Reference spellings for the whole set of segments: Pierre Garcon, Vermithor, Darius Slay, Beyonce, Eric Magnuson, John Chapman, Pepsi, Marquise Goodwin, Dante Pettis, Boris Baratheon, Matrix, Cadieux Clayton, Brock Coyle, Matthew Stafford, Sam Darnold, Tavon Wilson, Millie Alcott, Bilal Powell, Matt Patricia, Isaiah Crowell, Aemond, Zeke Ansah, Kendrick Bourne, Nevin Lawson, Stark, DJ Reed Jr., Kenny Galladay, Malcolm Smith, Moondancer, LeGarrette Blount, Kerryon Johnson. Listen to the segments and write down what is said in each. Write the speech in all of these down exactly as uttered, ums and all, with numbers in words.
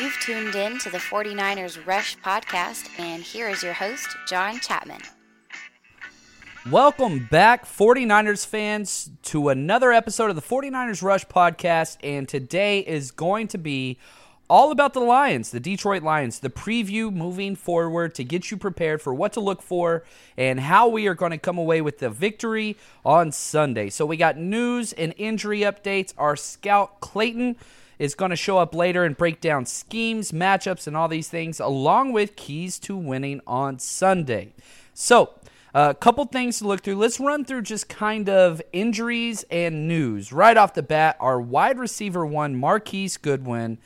You've tuned in to the 49ers Rush podcast, and here is your host, John Chapman. Welcome back, 49ers fans, to another episode of the 49ers Rush podcast, and today is going to be all about the Lions, the Detroit Lions, the preview moving forward to get you prepared for what to look for and how we are going to come away with the victory on Sunday. So we got news and injury updates. Our scout, Clayton, is going to show up later and break down schemes, matchups, and all these things, along with keys to winning on Sunday. So, a uh, couple things to look through. Let's run through just kind of injuries and news. Right off the bat, our wide receiver one, Marquise Goodwin,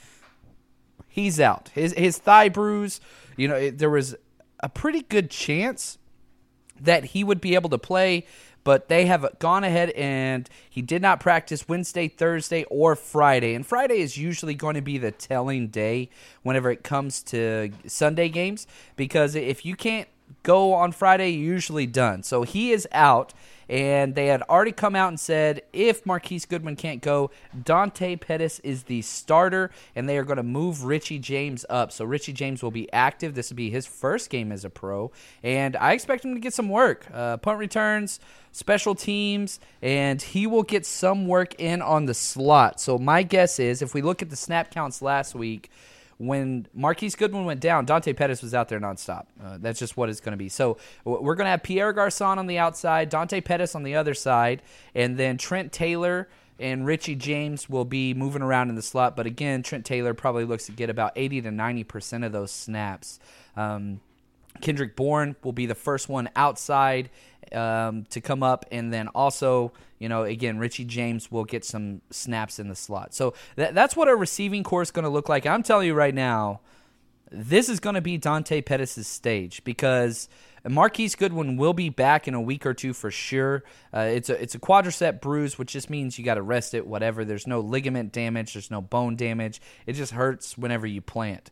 he's out. His, his thigh bruise, you know, it, there was a pretty good chance that he would be able to play, but they have gone ahead and he did not practice Wednesday, Thursday, or Friday. And Friday is usually going to be the telling day whenever it comes to Sunday games, because if you can't go on Friday, you're usually done. So he is out, and they had already come out and said if Marquise Goodwin can't go, Dante Pettis is the starter, and they are going to move Richie James up. So Richie James will be active. This will be his first game as a pro, and I expect him to get some work. Uh, punt returns, special teams, and he will get some work in on the slot. So my guess is, if we look at the snap counts last week, when Marquise Goodwin went down, Dante Pettis was out there nonstop. Uh, that's just what it's going to be. So we're going to have Pierre Garcon on the outside, Dante Pettis on the other side, and then Trent Taylor and Richie James will be moving around in the slot. But again, Trent Taylor probably looks to get about eighty to ninety percent of those snaps. Um, Kendrick Bourne will be the first one outside um, to come up, and then also, you know, again, Richie James will get some snaps in the slot. So th- that's what our receiving core is going to look like. I'm telling you right now, this is going to be Dante Pettis' stage, because Marquise Goodwin will be back in a week or two for sure. Uh, it's a it's a quadricep bruise, which just means you got to rest it, whatever. There's no ligament damage. There's no bone damage. It just hurts whenever you plant.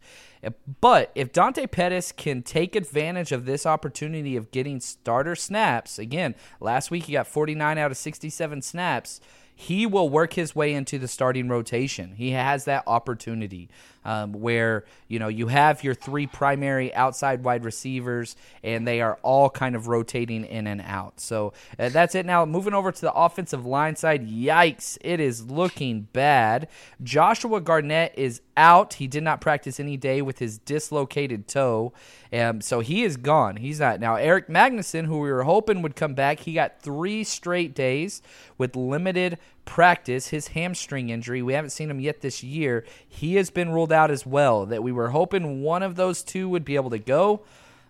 But if Dante Pettis can take advantage of this opportunity of getting starter snaps, again, last week he got forty-nine out of sixty-seven snaps, he will work his way into the starting rotation. He has that opportunity um, where, you know, you have your three primary outside wide receivers, and they are all kind of rotating in and out. So uh, that's it. Now, moving over to the offensive line side, yikes, it is looking bad. Joshua Garnett is out. He did not practice any day with his dislocated toe, um, so he is gone. He's not. Now, Eric Magnuson, who we were hoping would come back, he got three straight days with limited practice, his hamstring injury. We haven't seen him yet this year. He has been ruled out as well. That we were hoping one of those two would be able to go.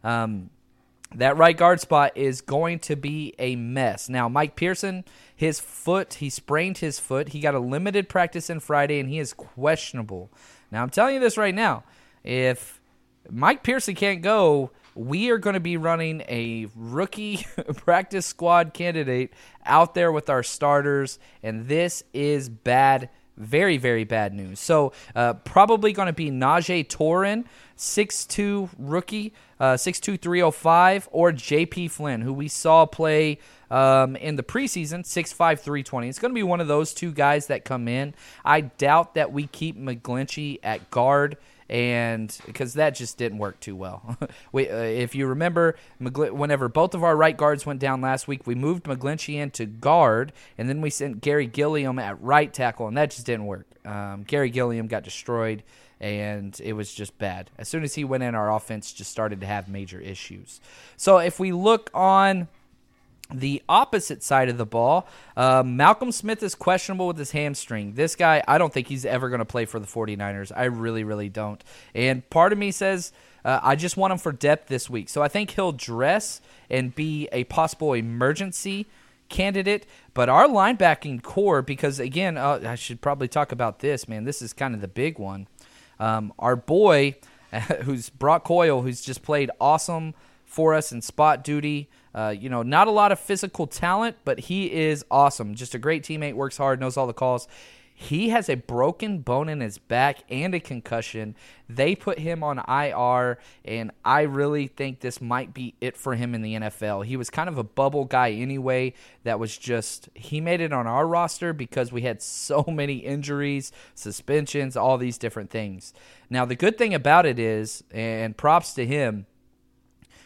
Um, that right guard spot is going to be a mess. Now, Mike Pearson, his foot, he sprained his foot. He got a limited practice in Friday, and he is questionable. Now, I'm telling you this right now. If Mike Pearson can't go, we are going to be running a rookie practice squad candidate out there with our starters, and this is bad, very, very bad news. So uh, probably going to be Najee Torin, six two rookie, uh, six two, three oh five, or J P. Flynn, who we saw play um, in the preseason, six five, three twenty. It's going to be one of those two guys that come in. I doubt that we keep McGlinchey at guard and because that just didn't work too well. we, uh, if you remember, McGl- whenever both of our right guards went down last week, we moved McGlinchey into guard, and then we sent Gary Gilliam at right tackle, and that just didn't work. Um, Gary Gilliam got destroyed, and it was just bad. As soon as he went in, our offense just started to have major issues. So if we look on the opposite side of the ball, uh, Malcolm Smith is questionable with his hamstring. This guy, I don't think he's ever going to play for the 49ers. I really, really don't. And part of me says uh, I just want him for depth this week. So I think he'll dress and be a possible emergency candidate. But our linebacking core, because, again, uh, I should probably talk about this, man. This is kind of the big one. Um, our boy, who's Brock Coyle, who's just played awesome for us in spot duty. Uh, you know, not a lot of physical talent, but he is awesome. Just a great teammate, works hard, knows all the calls. He has a broken bone in his back and a concussion. They put him on I R, and I really think this might be it for him in the N F L. He was kind of a bubble guy anyway that was just – he made it on our roster because we had so many injuries, suspensions, all these different things. Now, the good thing about it is, and props to him,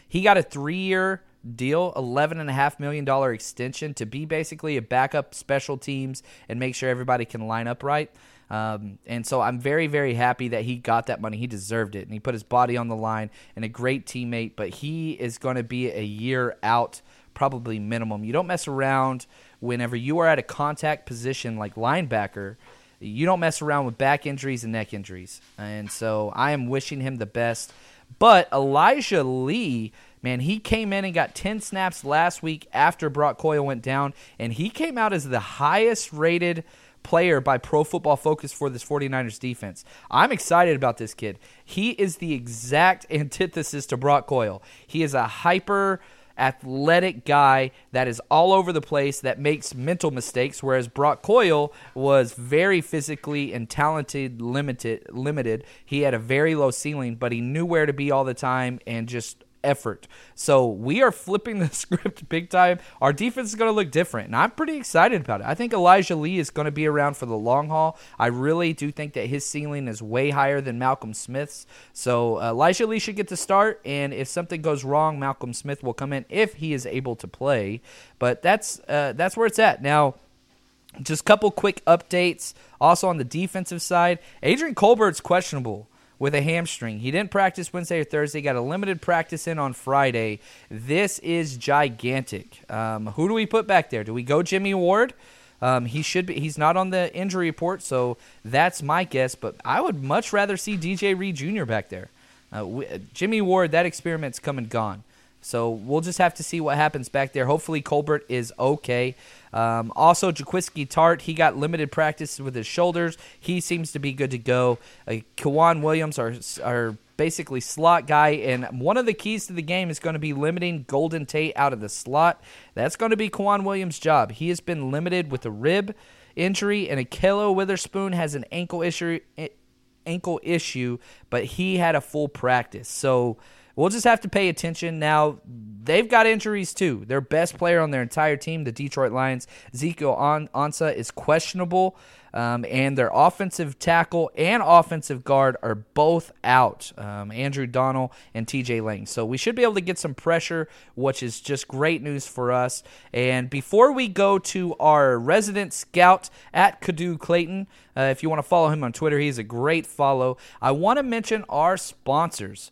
he got a three-year deal, eleven point five million dollars extension to be basically a backup special teams and make sure everybody can line up right. Um, and so I'm very, very happy that he got that money. He deserved it, and he put his body on the line and a great teammate, but he is going to be a year out probably minimum. You don't mess around whenever you are at a contact position like linebacker. You don't mess around with back injuries and neck injuries. And so I am wishing him the best. But Elijah Lee, man, he came in and got ten snaps last week after Brock Coyle went down, and he came out as the highest-rated player by Pro Football Focus for this 49ers defense. I'm excited about this kid. He is the exact antithesis to Brock Coyle. He is a hyper athletic guy that is all over the place, that makes mental mistakes, whereas Brock Coyle was very physically and talented, limited. limited. He had a very low ceiling, but he knew where to be all the time and just effort. So we are flipping the script big time. Our defense is going to look different, and I'm pretty excited about it. I think Elijah Lee is going to be around for the long haul. I really do think that his ceiling is way higher than Malcolm Smith's. So Elijah Lee should get the start, and if something goes wrong, Malcolm Smith will come in if he is able to play. But that's uh, that's where it's at. Now, just a couple quick updates. Also on the defensive side, Adrian Colbert's questionable with a hamstring. He didn't practice Wednesday or Thursday. Got a limited practice in on Friday. This is gigantic. Um, who do we put back there? Do we go Jimmy Ward? Um, he should be. He's not on the injury report, so that's my guess. But I would much rather see D J Reed Junior back there. Uh, we, Jimmy Ward, that experiment's come and gone. So we'll just have to see what happens back there. Hopefully Colbert is okay. Um, also, Jaquiski Tart, he got limited practice with his shoulders. He seems to be good to go. Uh, Kawan Williams, our, our basically slot guy, and one of the keys to the game is going to be limiting Golden Tate out of the slot. That's going to be Kawan Williams' job. He has been limited with a rib injury, and Akello Witherspoon has an ankle issue, ankle issue, but he had a full practice. So we'll just have to pay attention. Now, they've got injuries too. Their best player on their entire team, the Detroit Lions, Zeke Ansah, is questionable. Um, and their offensive tackle and offensive guard are both out, um, Andrew Donnell and T J Lang. So we should be able to get some pressure, which is just great news for us. And before we go to our resident scout at Cadieux Clayton, uh, if you want to follow him on Twitter, he's a great follow. I want to mention our sponsors.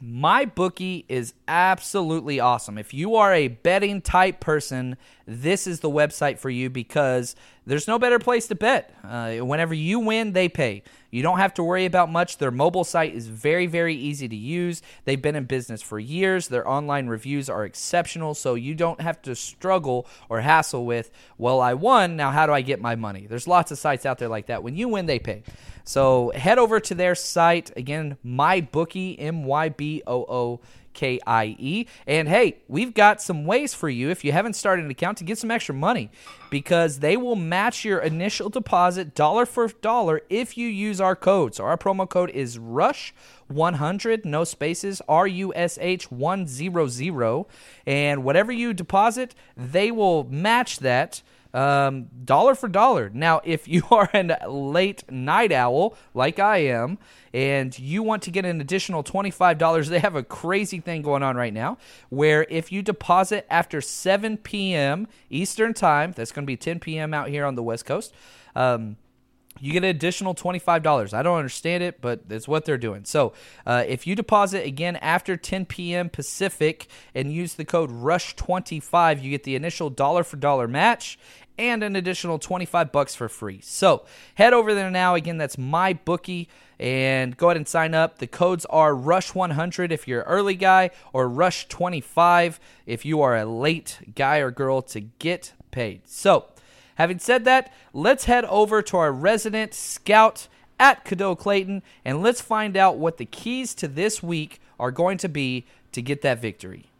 My bookie is absolutely awesome. If you are a betting type person, this is the website for you because there's no better place to bet. Uh, whenever you win, they pay. You don't have to worry about much. Their mobile site is very, very easy to use. They've been in business for years. Their online reviews are exceptional, so you don't have to struggle or hassle with, well, I won, now how do I get my money? There's lots of sites out there like that. When you win, they pay. So head over to their site. Again, MyBookie, M Y B O O K I E. And hey, we've got some ways for you, if you haven't started an account, to get some extra money, because they will match your initial deposit dollar for dollar if you use our code. So our promo code is rush one hundred, no spaces, R U S H one hundred, and whatever you deposit, they will match that Um, dollar for dollar. Now, if you are a late night owl like I am and you want to get an additional twenty-five dollars, they have a crazy thing going on right now where if you deposit after seven p.m. Eastern time, that's going to be ten p.m. out here on the West Coast, um, you get an additional twenty-five dollars. I don't understand it, but that's what they're doing. So uh, if you deposit again after ten p.m. Pacific and use the code rush twenty-five, you get the initial dollar-for-dollar match and an additional twenty-five bucks for free. So head over there now. Again, that's MyBookie, and go ahead and sign up. The codes are rush one hundred if you're an early guy or rush twenty-five if you are a late guy or girl to get paid. So, having said that, let's head over to our resident scout at Cadieux Clayton, and let's find out what the keys to this week are going to be to get that victory.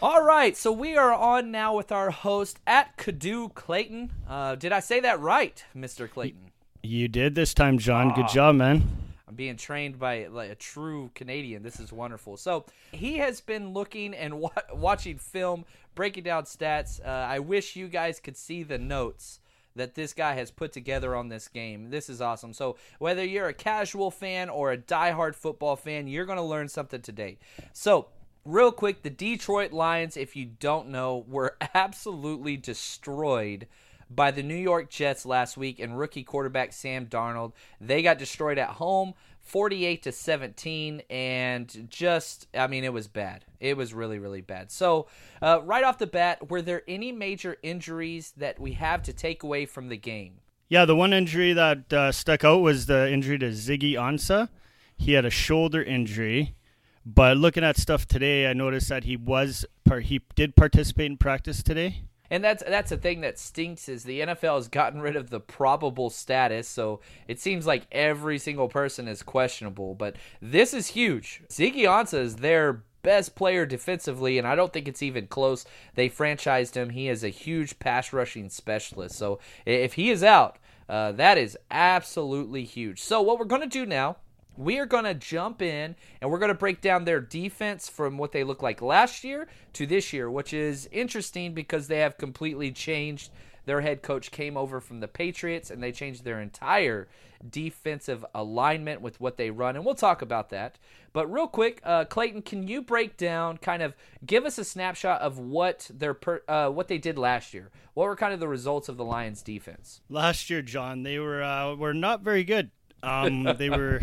All right, so we are on now with our host at Cadieux Clayton. Uh, did I say that right, Mister Clayton? You did this time, John. Aww. Good job, man. I'm being trained by like a true Canadian. This is wonderful. So he has been looking and wa- watching film, breaking down stats. Uh, I wish you guys could see the notes that this guy has put together on this game. This is awesome. So whether you're a casual fan or a diehard football fan, you're going to learn something today. So real quick, the Detroit Lions, if you don't know, were absolutely destroyed by the New York Jets last week and rookie quarterback Sam Darnold. They got destroyed at home forty-eight to seventeen, and just, I mean, it was bad. It was really, really bad. So uh, right off the bat, were there any major injuries that we have to take away from the game? Yeah, the one injury that uh, stuck out was the injury to Zeke Ansah. He had a shoulder injury, but looking at stuff today, I noticed that he was he did participate in practice today. And that's that's the thing that stinks is the N F L has gotten rid of the probable status, so it seems like every single person is questionable. But this is huge. Zeke Ansah is their best player defensively, and I don't think it's even close. They franchised him. He is a huge pass rushing specialist. So if he is out, uh, that is absolutely huge. So what we're going to do now, we are going to jump in, and we're going to break down their defense from what they looked like last year to this year, which is interesting because they have completely changed. Their head coach came over from the Patriots, and they changed their entire defensive alignment with what they run, and we'll talk about that. But real quick, uh, Clayton, can you break down, kind of give us a snapshot of what their per, uh, what they did last year? What were kind of the results of the Lions' defense? Last year, John, they were uh, were not very good. Um, they were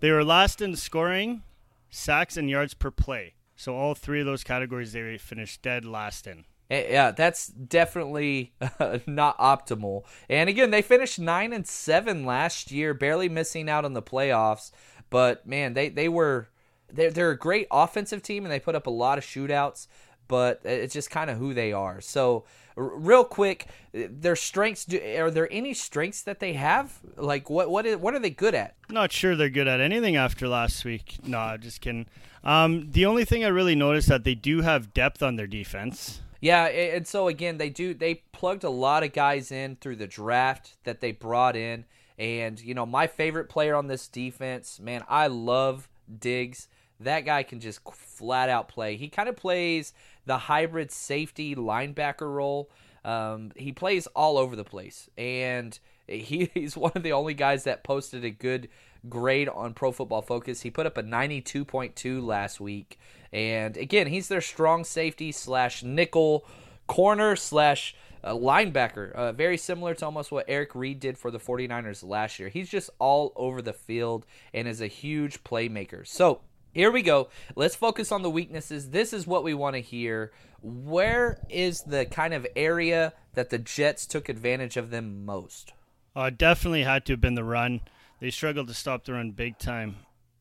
they were last in scoring, sacks, and yards per play. So all three of those categories they finished dead last in. Yeah, that's definitely uh, not optimal. And again, they finished nine and seven last year, barely missing out on the playoffs. But man, they they were they're, they're a great offensive team, and they put up a lot of shootouts. But it's just kind of who they are. So real quick, their strengths, do, are there any strengths that they have? Like, what what, is, what are they good at? Not sure they're good at anything after last week. No, just kidding. Um, the only thing I really noticed that they do have depth on their defense. Yeah, and so, again, they do. They plugged a lot of guys in through the draft that they brought in. And, you know, my favorite player on this defense, man, I love Diggs. That guy can just flat out play. He kind of plays the hybrid safety linebacker role. Um, he plays all over the place, and he, he's one of the only guys that posted a good grade on Pro Football Focus. He put up a ninety-two point two last week, and again, he's their strong safety slash nickel corner slash Uh, linebacker, uh, very similar to almost what Eric Reed did for the forty-niners last year. He's just all over the field and is a huge playmaker. So here we go. Let's focus on the weaknesses. This is what we want to hear. Where is the kind of area that the Jets took advantage of them most? Uh, definitely had to have been the run. They struggled to stop the run big time.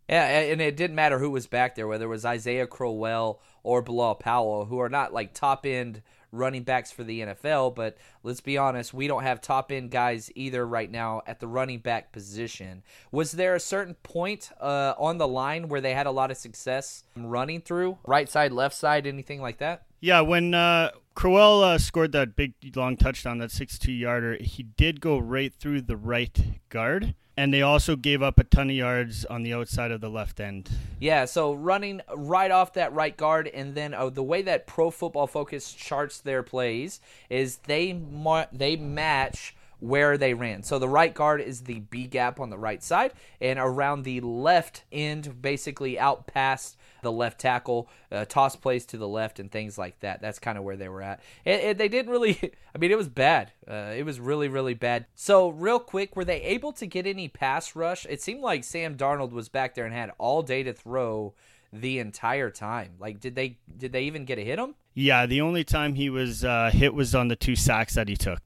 Yeah, and it didn't matter who was back there, whether it was Isaiah Crowell or Bilal Powell, who are not like top-end running backs for the N F L, but let's be honest, we don't have top-end guys either right now at the running back position. Was there a certain point uh, on the line where they had a lot of success running through? Right side, left side, anything like that? Yeah, when uh, Crowell uh, scored that big, long touchdown, that sixty-two yarder, he did go right through the right guard. And they also gave up a ton of yards on the outside of the left end. Yeah, so running right off that right guard, and then uh, the way that Pro Football Focus charts their plays is they mar- they match where they ran. So the right guard is the B gap on the right side, and around the left end, basically out past the left tackle, uh, toss plays to the left and things like that. That's kind of where they were at. And, and they didn't really, I mean, it was bad. Uh, it was really, really bad. So real quick, were they able to get any pass rush? It seemed like Sam Darnold was back there and had all day to throw the entire time. Like, did they, did they even get a hit on him? Yeah, the only time he was uh, hit was on the two sacks that he took.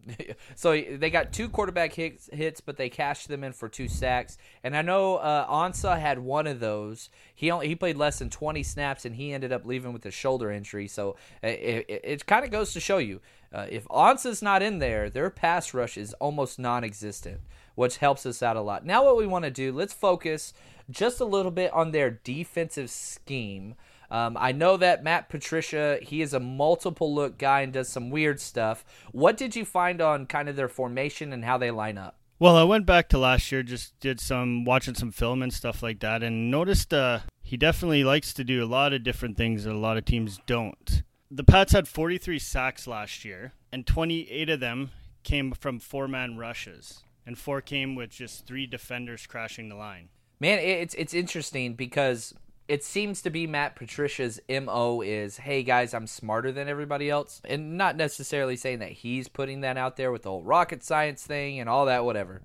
So they got two quarterback hits, hits, but they cashed them in for two sacks. And I know uh, Ansah had one of those. He only, he played less than twenty snaps, and he ended up leaving with a shoulder injury. So it, it, it kind of goes to show you, uh, if Ansah's not in there, their pass rush is almost non-existent, which helps us out a lot. Now what we want to do, let's focus just a little bit on their defensive scheme. Um, I know that Matt Patricia, he is a multiple look guy and does some weird stuff. What did you find on kind of their formation and how they line up? Well, I went back to last year, just did some watching some film and stuff like that, and noticed uh, he definitely likes to do a lot of different things that a lot of teams don't. The Pats had forty-three sacks last year, and twenty-eight of them came from four-man rushes, and four came with just three defenders crashing the line. Man, it's it's interesting because it seems to be Matt Patricia's M O is, hey, guys, I'm smarter than everybody else. And not necessarily saying that he's putting that out there with the whole rocket science thing and all that, whatever.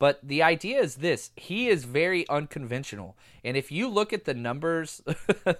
But the idea is this. He is very unconventional. And if you look at the numbers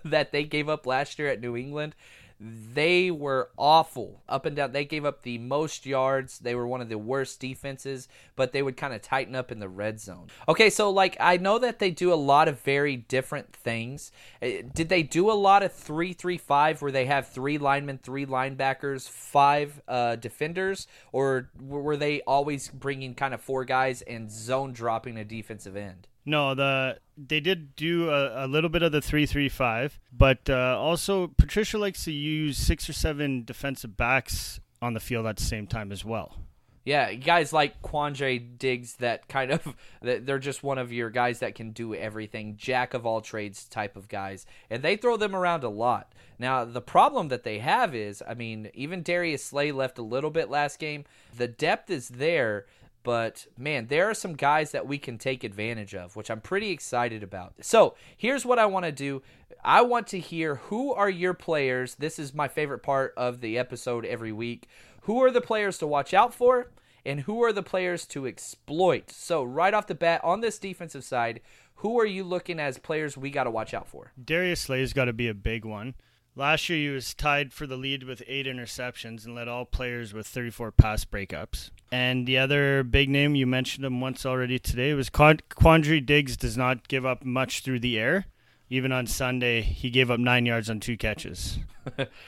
that they gave up last year at New England, they were awful up and down. They gave up the most yards. They were one of the worst defenses, but they would kind of tighten up in the red zone. Okay, so like I know that they do a lot of very different things. Did they do a lot of three three five where they have three linemen, three linebackers, five uh, defenders, or were they always bringing kind of four guys and zone dropping a defensive end? No, the they did do a, a little bit of the three three five, but uh, also Patricia likes to use six or seven defensive backs on the field at the same time as well. Yeah, guys like Quandre Diggs that kind of, they're just one of your guys that can do everything, jack of all trades type of guys, and they throw them around a lot. Now, the problem that they have is, I mean, even Darius Slay left a little bit last game. The depth is there. But, man, there are some guys that we can take advantage of, which I'm pretty excited about. So here's what I want to do. I want to hear, who are your players? This is my favorite part of the episode every week. Who are the players to watch out for, and who are the players to exploit? So right off the bat, on this defensive side, who are you looking as players we got to watch out for? Darius Slay's got to be a big one. Last year, he was tied for the lead with eight interceptions and led all players with thirty-four pass breakups. And the other big name, you mentioned him once already today, was Quandre Diggs does not give up much through the air. Even on Sunday, he gave up nine yards on two catches.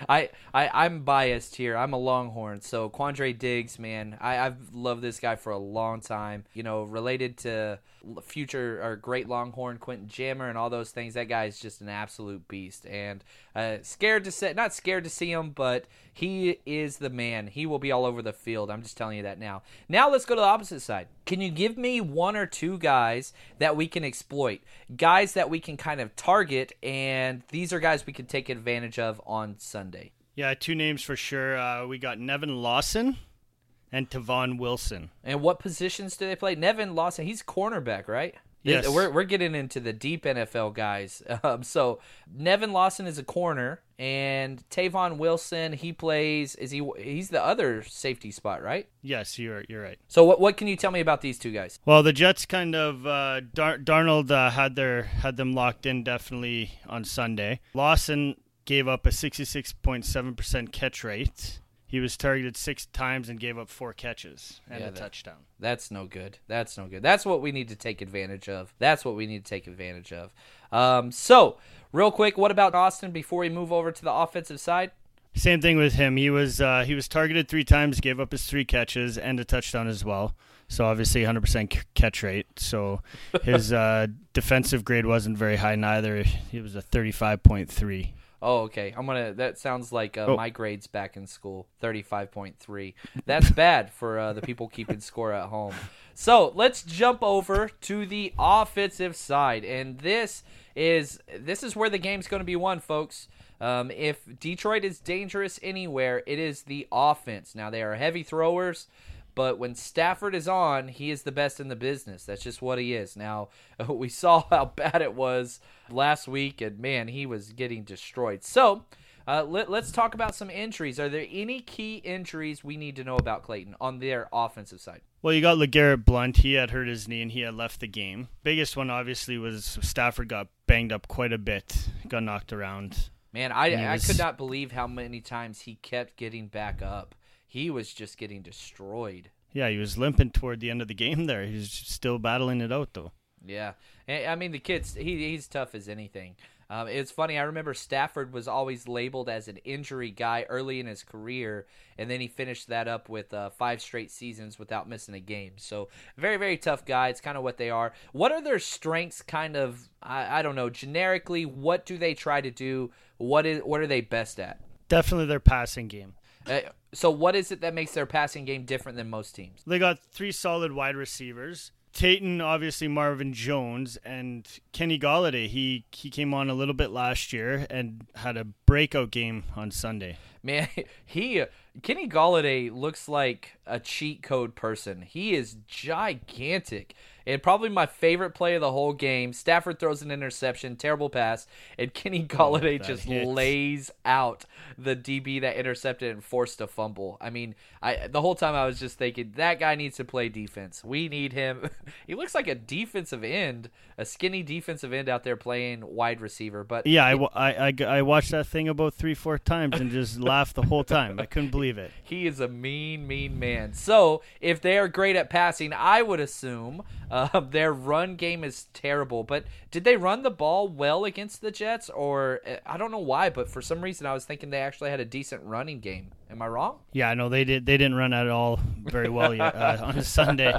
I, I, I'm biased here. I'm a Longhorn. So Quandre Diggs, man, I, I've loved this guy for a long time. You know, related to future or great Longhorn Quentin Jammer and all those things, that guy is just an absolute beast. And uh, scared to see, not scared to see him, but he is the man. He will be all over the field. I'm just telling you that now. Now let's go to the opposite side. Can you give me one or two guys that we can exploit, guys that we can kind of target, and these are guys we can take advantage of on Sunday? Yeah, two names for sure. Uh, we got Nevin Lawson and Tavon Wilson. And what positions do they play? Nevin Lawson, he's cornerback, right? Yes. We're, we're getting into the deep N F L guys. Um, so Nevin Lawson is a corner, and Tavon Wilson, he plays, is he? He's the other safety spot, right? Yes, you're you're right. So what what can you tell me about these two guys? Well, the Jets kind of uh, Dar- Darnold uh, had their had them locked in definitely on Sunday. Lawson gave up a sixty-six point seven percent catch rate. He was targeted six times and gave up four catches and yeah, a that, touchdown. That's no good. That's no good. That's what we need to take advantage of. That's what we need to take advantage of. Um, so, real quick, what about Austin before we move over to the offensive side? Same thing with him. He was uh, he was targeted three times, gave up his three catches and a touchdown as well. So, obviously, one hundred percent catch rate. So, his uh, defensive grade wasn't very high neither. It was a thirty-five point three. Oh, okay. I'm gonna. That sounds like uh, oh. my grades back in school, thirty-five point three. That's bad for uh, the people keeping score at home. So let's jump over to the offensive side, and this is this is where the game's going to be won, folks. Um, if Detroit is dangerous anywhere, it is the offense. Now, they are heavy throwers, but when Stafford is on, he is the best in the business. That's just what he is. Now, we saw how bad it was last week, and, man, he was getting destroyed. So uh, let, let's talk about some injuries. Are there any key injuries we need to know about, Clayton, on their offensive side? Well, you got LeGarrette Blount. He had hurt his knee, and he had left the game. Biggest one, obviously, was Stafford got banged up quite a bit, got knocked around. Man, I, I could not believe how many times he kept getting back up. He was just getting destroyed. Yeah, he was limping toward the end of the game there. He was still battling it out, though. Yeah. I mean, the kid's he, he's tough as anything. Um, it's funny. I remember Stafford was always labeled as an injury guy early in his career, and then he finished that up with uh, five straight seasons without missing a game. So very, very tough guy. It's kind of what they are. What are their strengths kind of, I, I don't know, generically? What do they try to do? What is What are they best at? Definitely their passing game. Uh, so what is it that makes their passing game different than most teams? They got three solid wide receivers. Tate, obviously Marvin Jones, and Kenny Galladay. He he came on a little bit last year and had a breakout game on Sunday. Man, he Kenny Galladay looks like a cheat code person. He is gigantic. And probably my favorite play of the whole game, Stafford throws an interception, terrible pass, and Kenny Galladay oh, just hits. lays out the D B that intercepted and forced a fumble. I mean, I the whole time I was just thinking, that guy needs to play defense. We need him. He looks like a defensive end, a skinny defensive end out there playing wide receiver. But yeah, it, I, I, I watched that thing about three, four times and just laughed the whole time. I couldn't believe it. He is a mean, mean man. So if they are great at passing, I would assume – Uh, their run game is terrible, but did they run the ball well against the Jets? Or I don't know why, but for some reason I was thinking they actually had a decent running game. Am I wrong? Yeah, no, they did. They didn't run at all very well yet uh, on a Sunday.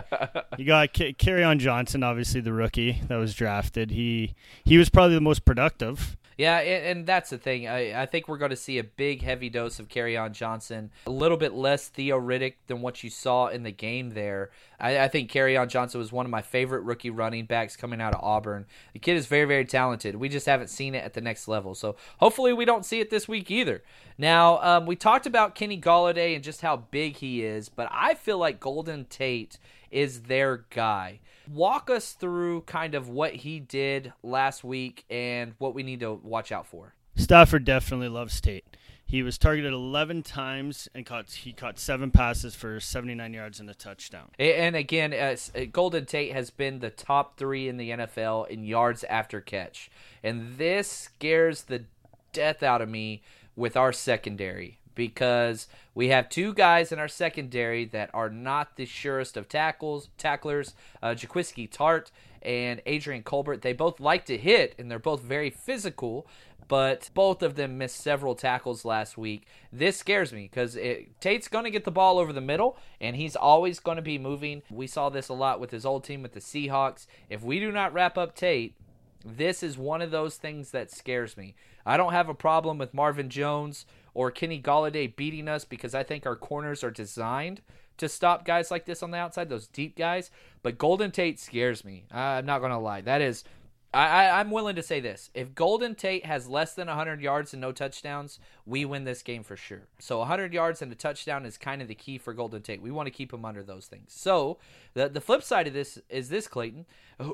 You got K- Kerryon Johnson, obviously the rookie that was drafted. He he was probably the most productive. Yeah, and, and that's the thing. I, I think we're going to see a big, heavy dose of Kerryon Johnson, a little bit less theoretic than what you saw in the game there. I, I think Kerryon Johnson was one of my favorite rookie running backs coming out of Auburn. The kid is very, very talented. We just haven't seen it at the next level. So hopefully we don't see it this week either. Now, um, we talked about Kenny Galladay and just how big he is, but I feel like Golden Tate is their guy. Walk us through kind of what he did last week and what we need to watch out for. Stafford definitely loves Tate. He was targeted eleven times and caught he caught seven passes for seventy-nine yards and a touchdown. And again, uh, Golden Tate has been the top three in the N F L in yards after catch. And this scares the death out of me with our secondary, because we have two guys in our secondary that are not the surest of tackles, tacklers, uh, Jaquiski Tart and Adrian Colbert. They both like to hit, and they're both very physical, but both of them missed several tackles last week. This scares me because Tate's going to get the ball over the middle, and he's always going to be moving. We saw this a lot with his old team with the Seahawks. If we do not wrap up Tate, this is one of those things that scares me. I don't have a problem with Marvin Jones or Kenny Galladay beating us because I think our corners are designed to stop guys like this on the outside, those deep guys. But Golden Tate scares me. I'm not going to lie. That is, I, I, I'm willing to say this. If Golden Tate has less than one hundred yards and no touchdowns, we win this game for sure. So one hundred yards and a touchdown is kind of the key for Golden Tate. We want to keep him under those things. So the, the flip side of this is this, Clayton.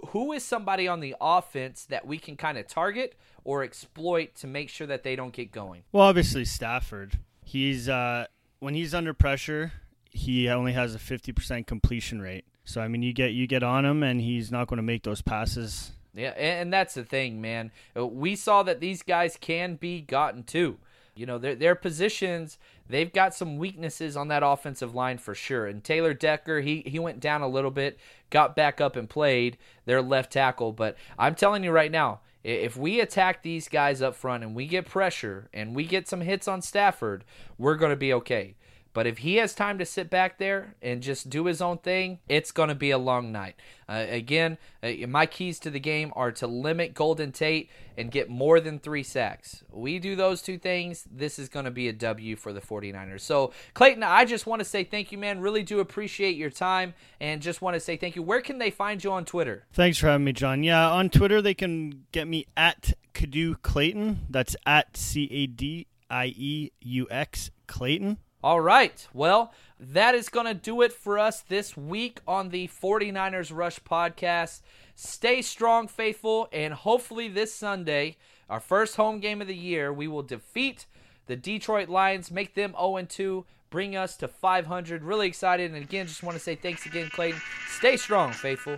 Who is somebody on the offense that we can kind of target or exploit to make sure that they don't get going? Well, obviously Stafford. He's uh, when he's under pressure, he only has a fifty percent completion rate. So I mean, you get you get on him, and he's not going to make those passes. Yeah, and that's the thing, man. We saw that these guys can be gotten too. You know, their their positions, they've got some weaknesses on that offensive line for sure. And Taylor Decker, he he went down a little bit, got back up and played their left tackle. But I'm telling you right now, if we attack these guys up front and we get pressure and we get some hits on Stafford, we're going to be okay. But if he has time to sit back there and just do his own thing, it's going to be a long night. Uh, again, uh, my keys to the game are to limit Golden Tate and get more than three sacks. We do those two things, this is going to be a W for the 49ers. So, Clayton, I just want to say thank you, man. Really do appreciate your time and just want to say thank you. Where can they find you on Twitter? Thanks for having me, John. Yeah, on Twitter, they can get me at Cadieux Clayton. That's at C A D I E U X Clayton. All right. Well, that is going to do it for us this week on the 49ers Rush podcast. Stay strong, faithful, and hopefully this Sunday, our first home game of the year, we will defeat the Detroit Lions, make them oh and two, bring us to five hundred. Really excited. And again, just want to say thanks again, Clayton. Stay strong, faithful.